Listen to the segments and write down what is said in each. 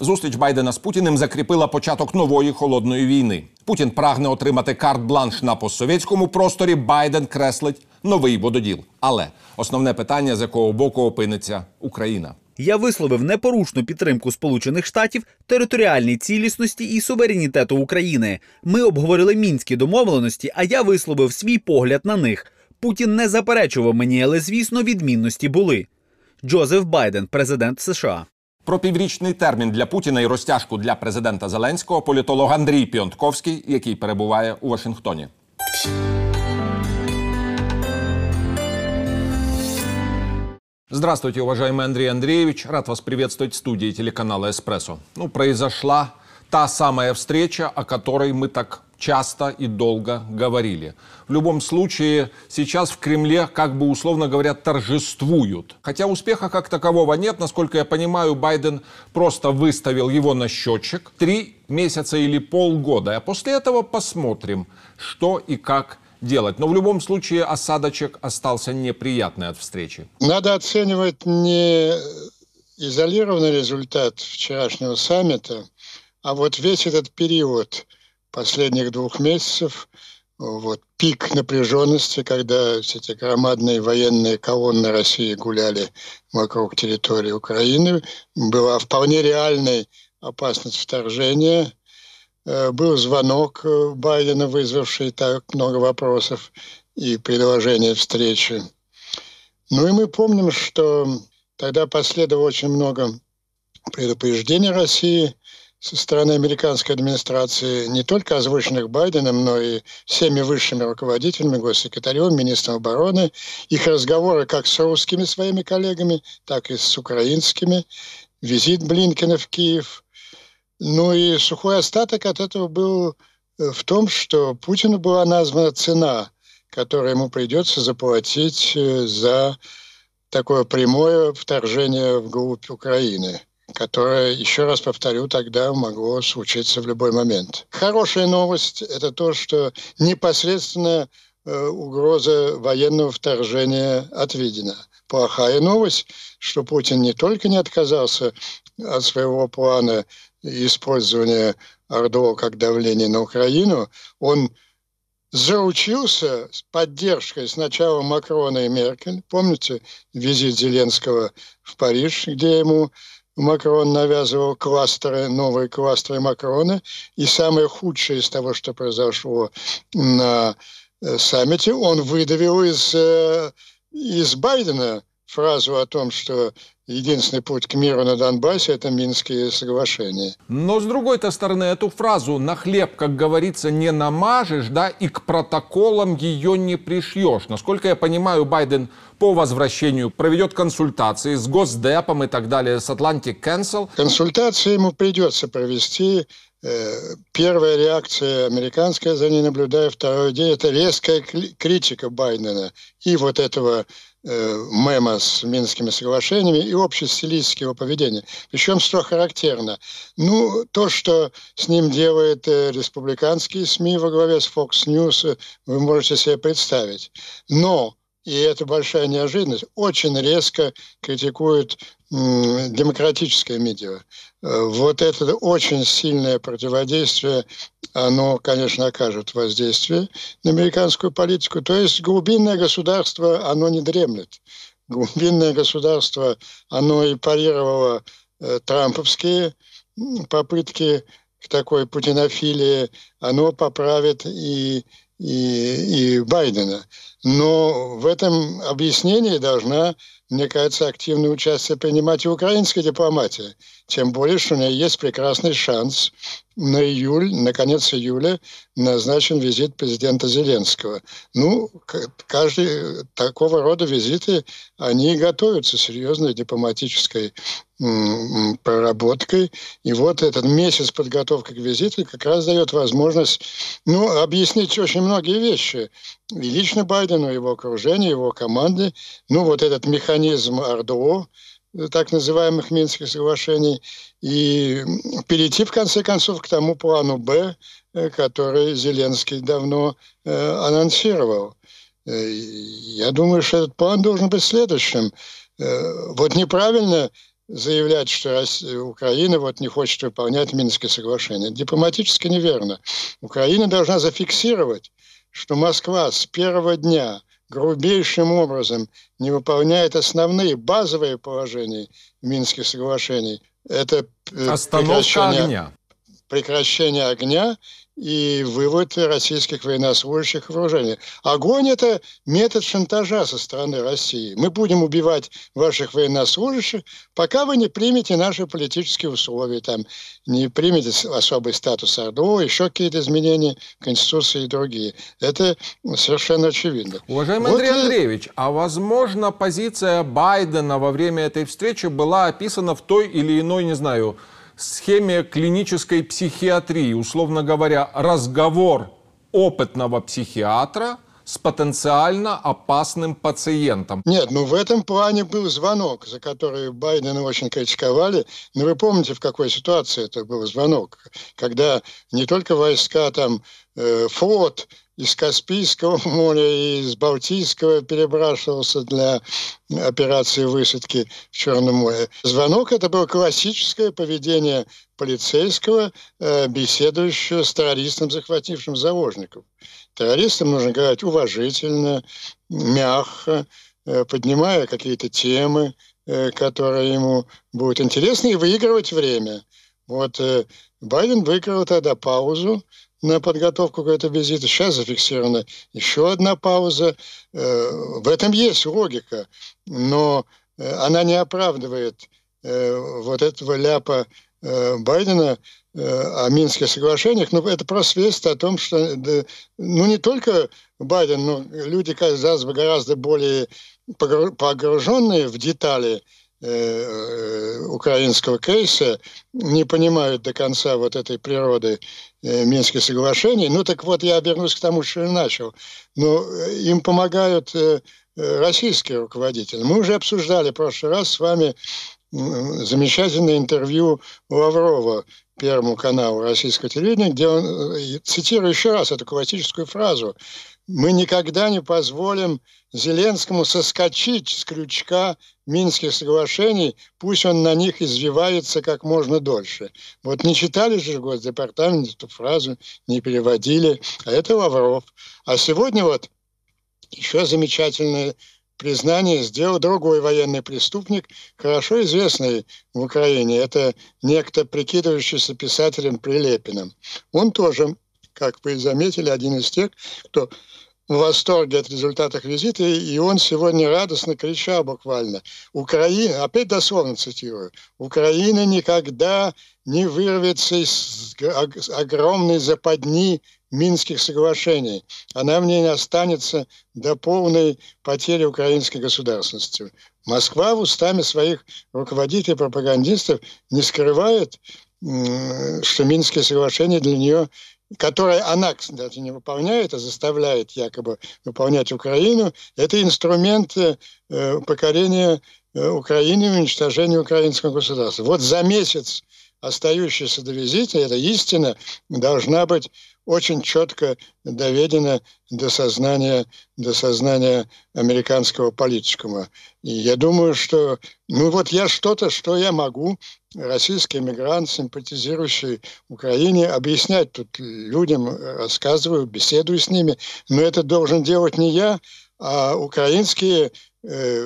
Зустріч Байдена з Путіним закріпила початок нової холодної війни. Путін прагне отримати карт-бланш на постсовєтському просторі, Байден креслить новий вододіл. Але основне питання, з якого боку опиниться Україна. Я висловив непорушну підтримку Сполучених Штатів, територіальній цілісності і суверенітету України. Ми обговорили мінські домовленості, а я висловив свій погляд на них. Путін не заперечував мені, але, звісно, відмінності були. Джозеф Байден, президент США. Про піврічний термін для Путіна і розтяжку для президента Зеленського політолог Андрій Піонтковський, який перебуває у Вашингтоні. Здравствуйте, уважаемый Андрей Андреевич. Рад вас приветствовать в студии телеканала «Эспрессо». Произошла та самая встреча, о которой мы так часто и долго говорили. В любом случае, сейчас в Кремле, как бы условно говоря, торжествуют. Хотя успеха как такового нет. Насколько я понимаю, Байден просто выставил его на счетчик 3 месяца или полгода. А после этого посмотрим, что и как делать. Но в любом случае осадочек остался неприятный от встречи. Надо оценивать не изолированный результат вчерашнего саммита, а вот весь этот период последних 2 месяцев, пик напряженности, когда все эти громадные военные колонны России гуляли вокруг территории Украины, была вполне реальной опасность вторжения. Был звонок Байдена, вызвавший так много вопросов и предложение встречи. И мы помним, что тогда последовало очень много предупреждений России со стороны американской администрации, не только озвученных Байденом, но и всеми высшими руководителями, госсекретарем, министром обороны. Их разговоры как с русскими своими коллегами, так и с украинскими. Визит Блинкена в Киев. И сухой остаток от этого был в том, что Путину была названа цена, которую ему придется заплатить за такое прямое вторжение вглубь Украины, которое, еще раз повторю, тогда могло случиться в любой момент. Хорошая новость – это то, что непосредственно угроза военного вторжения отведена. Плохая новость, что Путин не только не отказался от своего плана использования ОРДЛО как давление на Украину, он заручился с поддержкой сначала Макрона и Меркель. Помните визит Зеленского в Париж, где ему Макрон навязывал новые кластеры Макрона. И самое худшее из того, что произошло на саммите, он выдавил из Байдена фразу о том, что единственный путь к миру на Донбассе – это Минские соглашения. Но, с другой-то стороны, эту фразу на хлеб, как говорится, не намажешь, да, и к протоколам ее не пришьешь. Насколько я понимаю, Байден по возвращению проведет консультации с Госдепом и так далее, с Atlantic Council. Консультации ему придется провести. Первая реакция американская, за ней наблюдая, второй день – это резкая критика Байдена и вот этого мема с Минскими соглашениями и общестилистического поведения. Причем что характерно? То, что с ним делают республиканские СМИ во главе с Fox News, вы можете себе представить. Но, и это большая неожиданность, очень резко критикуют демократическое медиа. Это очень сильное противодействие, оно, конечно, окажет воздействие на американскую политику. То есть глубинное государство, оно не дремлет. Глубинное государство, оно и парировало трамповские попытки к такой путинофилии, оно поправит и Байдена. Но в этом объяснении должна, мне кажется, активное участие принимать и украинская дипломатия. Тем более, что у нее есть прекрасный шанс. На конец июля назначен визит президента Зеленского. Каждый такого рода визиты, они готовятся серьезной дипломатической проработкой. И этот месяц подготовки к визиту как раз дает возможность объяснить очень многие вещи. И лично Байдену, его окружению, его команде. Этот механизм ОРДЛО, так называемых Минских соглашений, и перейти, в конце концов, к тому плану «Б», который Зеленский давно анонсировал. Я думаю, что этот план должен быть следующим. Неправильно заявлять, что Украина вот не хочет выполнять Минские соглашения. Дипломатически неверно. Украина должна зафиксировать, что Москва с первого дня грубейшим образом не выполняет основные базовые положения Минских соглашений. Это прекращение огня и вывод российских военнослужащих вооружений. Огонь – это метод шантажа со стороны России. Мы будем убивать ваших военнослужащих, пока вы не примете наши политические условия, там, не примете особый статус ОРДЛО, еще какие-то изменения Конституции и другие. Это совершенно очевидно. Уважаемый Андрей Андреевич, а возможно, позиция Байдена во время этой встречи была описана в той или иной, не знаю, схеме клинической психиатрии, условно говоря, разговор опытного психиатра с потенциально опасным пациентом? Нет, ну в этом плане был звонок, за который Байдена очень критиковали. Но вы помните, в какой ситуации это был звонок? Когда не только войска, там, флот из Каспийского моря и из Балтийского перебрасывался для операции высадки в Черном море. Звонок – это было классическое поведение полицейского, беседующего с террористом, захватившим заложников. Террористам нужно говорить уважительно, мягко, поднимая какие-то темы, которые ему будут интересны, и выигрывать время. Вот Байден выиграл тогда паузу на подготовку к этому визиту. Сейчас зафиксирована еще одна пауза. В этом есть логика, но она не оправдывает вот этого ляпа Байдена о Минских соглашениях. Но это просто свидетельство о том, что не только Байден, но люди, казалось бы, гораздо более погруженные в детали украинского кейса, не понимают до конца вот этой природы Минских соглашений. Ну так вот, я вернусь к тому, что я начал. Но им помогают российские руководители. Мы уже обсуждали в прошлый раз с вами замечательное интервью Лаврова Первому каналу российского телевидения, где он, цитирую еще раз эту классическую фразу: «Мы никогда не позволим Зеленскому соскочить с крючка Минских соглашений, пусть он на них извивается как можно дольше». Вот не читали же в Госдепартаменте эту фразу, не переводили, а это Лавров. А сегодня вот еще замечательное признание сделал другой военный преступник, хорошо известный в Украине. Это некто, прикидывающийся писателем Прилепиным. Он тоже, как вы заметили, один из тех, кто в восторге от результатов визита, и он сегодня радостно кричал буквально: «Украина», опять дословно цитирую, «Украина никогда не вырвется из огромной западни Минских соглашений. Она в ней останется до полной потери украинской государственности». Москва устами своих руководителей, пропагандистов не скрывает, что Минские соглашения для нее, которые она, кстати, не выполняет, а заставляет якобы выполнять Украину, это инструмент покорения Украины и уничтожения украинского государства. Вот за месяц, остающийся до визита, эта истина должна быть очень четко доведена до сознания американского политикума. И я думаю, что что я могу, российский эмигрант, симпатизирующий Украине, объяснять тут людям, рассказываю, беседую с ними, но это должен делать не я, а украинские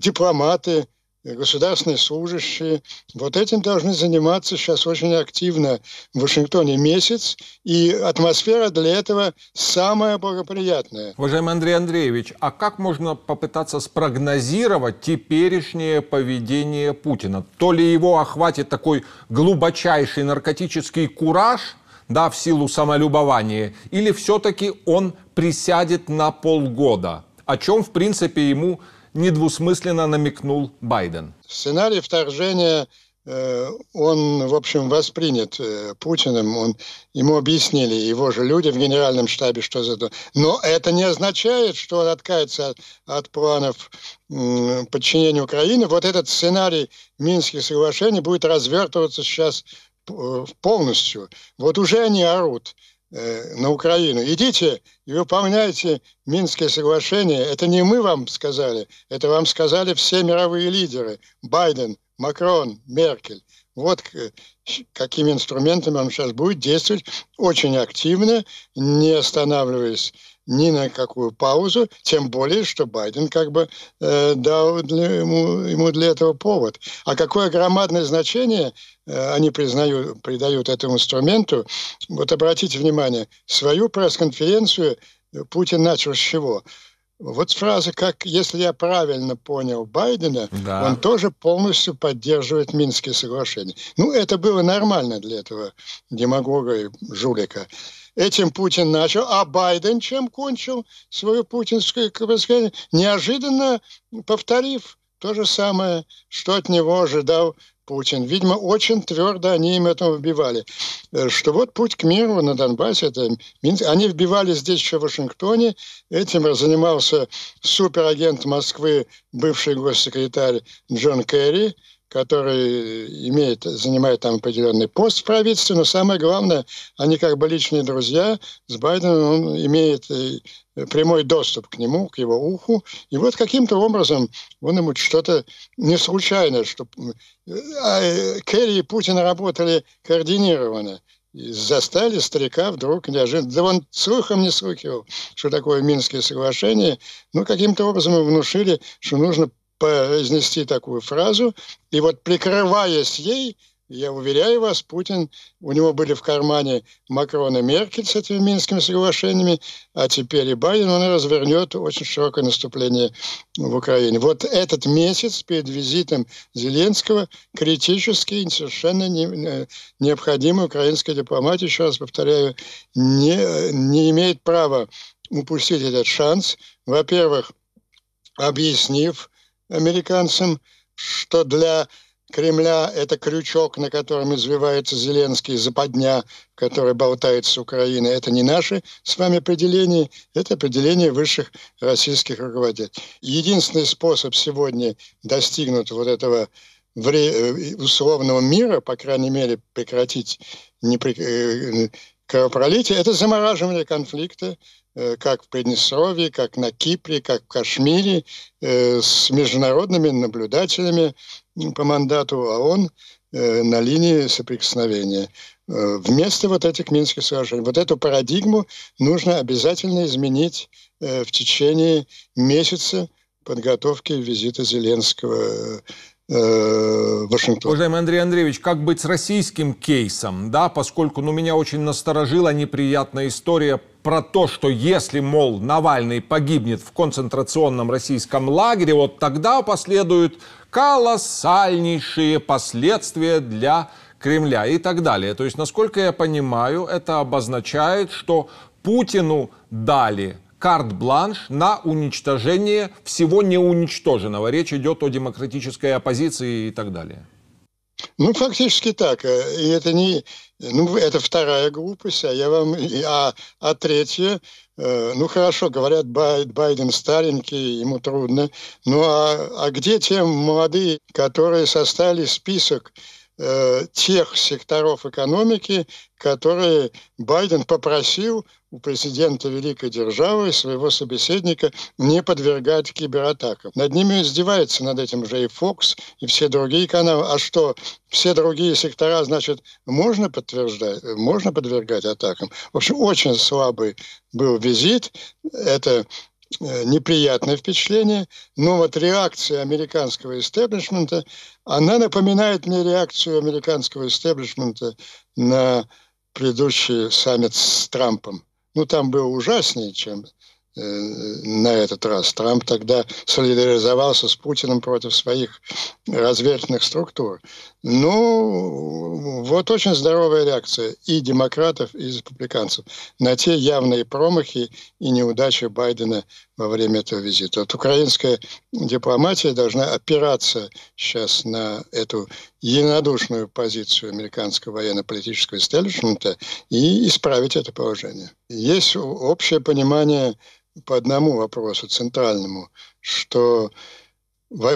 дипломаты, государственные служащие. Вот этим должны заниматься сейчас очень активно в Вашингтоне месяц, и атмосфера для этого самая благоприятная. Уважаемый Андрей Андреевич, а как можно попытаться спрогнозировать теперешнее поведение Путина? То ли его охватит такой глубочайший наркотический кураж, да, в силу самолюбования, или все-таки он присядет на полгода, о чем, в принципе, ему недвусмысленно намекнул Байден? Сценарий вторжения, он, в общем, воспринят Путиным. Ему объяснили его же люди в Генеральном штабе, что за... Но это не означает, что он откажется от планов подчинения Украины. Вот этот сценарий Минских соглашений будет развертываться сейчас полностью. Вот уже они орут на Украину: идите и выполняйте Минские соглашения. Это не мы вам сказали, это вам сказали все мировые лидеры. Байден, Макрон, Меркель. Вот какими инструментами он сейчас будет действовать очень активно, не останавливаясь ни на какую паузу, тем более, что Байден как бы дал ему для этого повод. А какое громадное значение они придают этому инструменту? Вот обратите внимание, свою пресс-конференцию Путин начал с чего? Вот фраза, как если я правильно понял Байдена, да. Он тоже полностью поддерживает Минские соглашения. Ну, это было нормально для этого демагога и жулика. Этим Путин начал, а Байден чем кончил свою путинскую кампанию, неожиданно повторив то же самое, что от него ожидал Путин. Видимо, очень твердо они им это вбивали. Что вот путь к миру на Донбассе, это Минск. Они вбивали здесь еще в Вашингтоне. Этим занимался суперагент Москвы, бывший госсекретарь Джон Керри, который занимает там определенный пост в правительстве. Но самое главное, они как бы личные друзья. С Байденом он имеет прямой доступ к нему, к его уху. И вот каким-то образом он ему что-то не случайно. Керри и Путин работали координированно. И застали старика вдруг неожиданно. Да он слухом не слыхивал, что такое Минские соглашения. Но каким-то образом ему внушили, что нужно произнести такую фразу, и вот прикрываясь ей, я уверяю вас, Путин, у него были в кармане Макрон и Меркель с этими Минскими соглашениями, а теперь и Байден, он развернет очень широкое наступление в Украине. Вот этот месяц перед визитом Зеленского критически и совершенно необходимый украинской дипломатии, еще раз повторяю, не имеет права упустить этот шанс. Во-первых, объяснив американцам, что для Кремля это крючок, на котором извивается Зеленский, западня, в которой болтается Украина. Это не наши с вами определения, это определение высших российских руководителей. Единственный способ сегодня достигнуть вот этого условного мира, по крайней мере прекратить кровопролитие, это замораживание конфликта, как в Приднестровье, как на Кипре, как в Кашмире, с международными наблюдателями по мандату ООН на линии соприкосновения. Вместо вот этих Минских соглашений. Вот эту парадигму нужно обязательно изменить в течение месяца подготовки визита Зеленского Вашингтон. Уважаемый Андрей Андреевич, как быть с российским кейсом, да, поскольку меня очень насторожила неприятная история про то, что если, мол, Навальный погибнет в концентрационном российском лагере, вот тогда последуют колоссальнейшие последствия для Кремля и так далее. То есть, насколько я понимаю, это обозначает, что Путину дали карт-бланш на уничтожение всего неуничтоженного. Речь идет о демократической оппозиции и так далее. Ну, фактически так. И это не... Ну, это вторая глупость, а третья... Ну, хорошо, говорят, Байден старенький, ему трудно. Ну, а где те молодые, которые составили список тех секторов экономики, которые Байден попросил у президента великой державы, своего собеседника, не подвергать кибератакам? Над ними издевается, над этим же и Fox, и все другие каналы. А что, все другие сектора, значит, можно подвергать атакам? В общем, очень слабый был визит. Это неприятное впечатление, но вот реакция американского истеблишмента, она напоминает мне реакцию американского истеблишмента на предыдущий саммит с Трампом. Ну, там было ужаснее, чем на этот раз. Трамп тогда солидаризовался с Путиным против своих разведывательных структур. Ну, вот очень здоровая реакция и демократов, и республиканцев на те явные промахи и неудачи Байдена во время этого визита. Вот украинская дипломатия должна опираться сейчас на эту единодушную позицию американского военно-политического истеблишмента и исправить это положение. Есть общее понимание по одному вопросу, центральному, что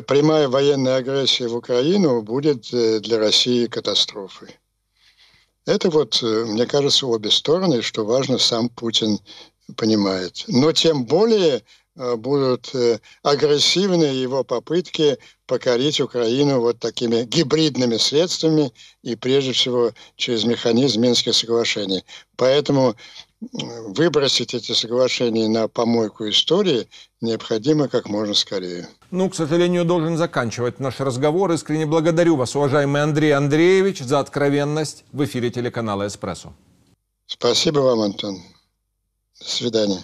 прямая военная агрессия в Украину будет для России катастрофой. Это вот, мне кажется, обе стороны, что важно, сам Путин понимает. Но тем более будут агрессивны его попытки покорить Украину вот такими гибридными средствами и прежде всего через механизм Минских соглашений. Поэтому выбросить эти соглашения на помойку истории необходимо как можно скорее. Ну, к сожалению, должен заканчивать наш разговор. Искренне благодарю вас, уважаемый Андрей Андреевич, за откровенность в эфире телеканала «Эспрессо». Спасибо вам, Антон. До свидания.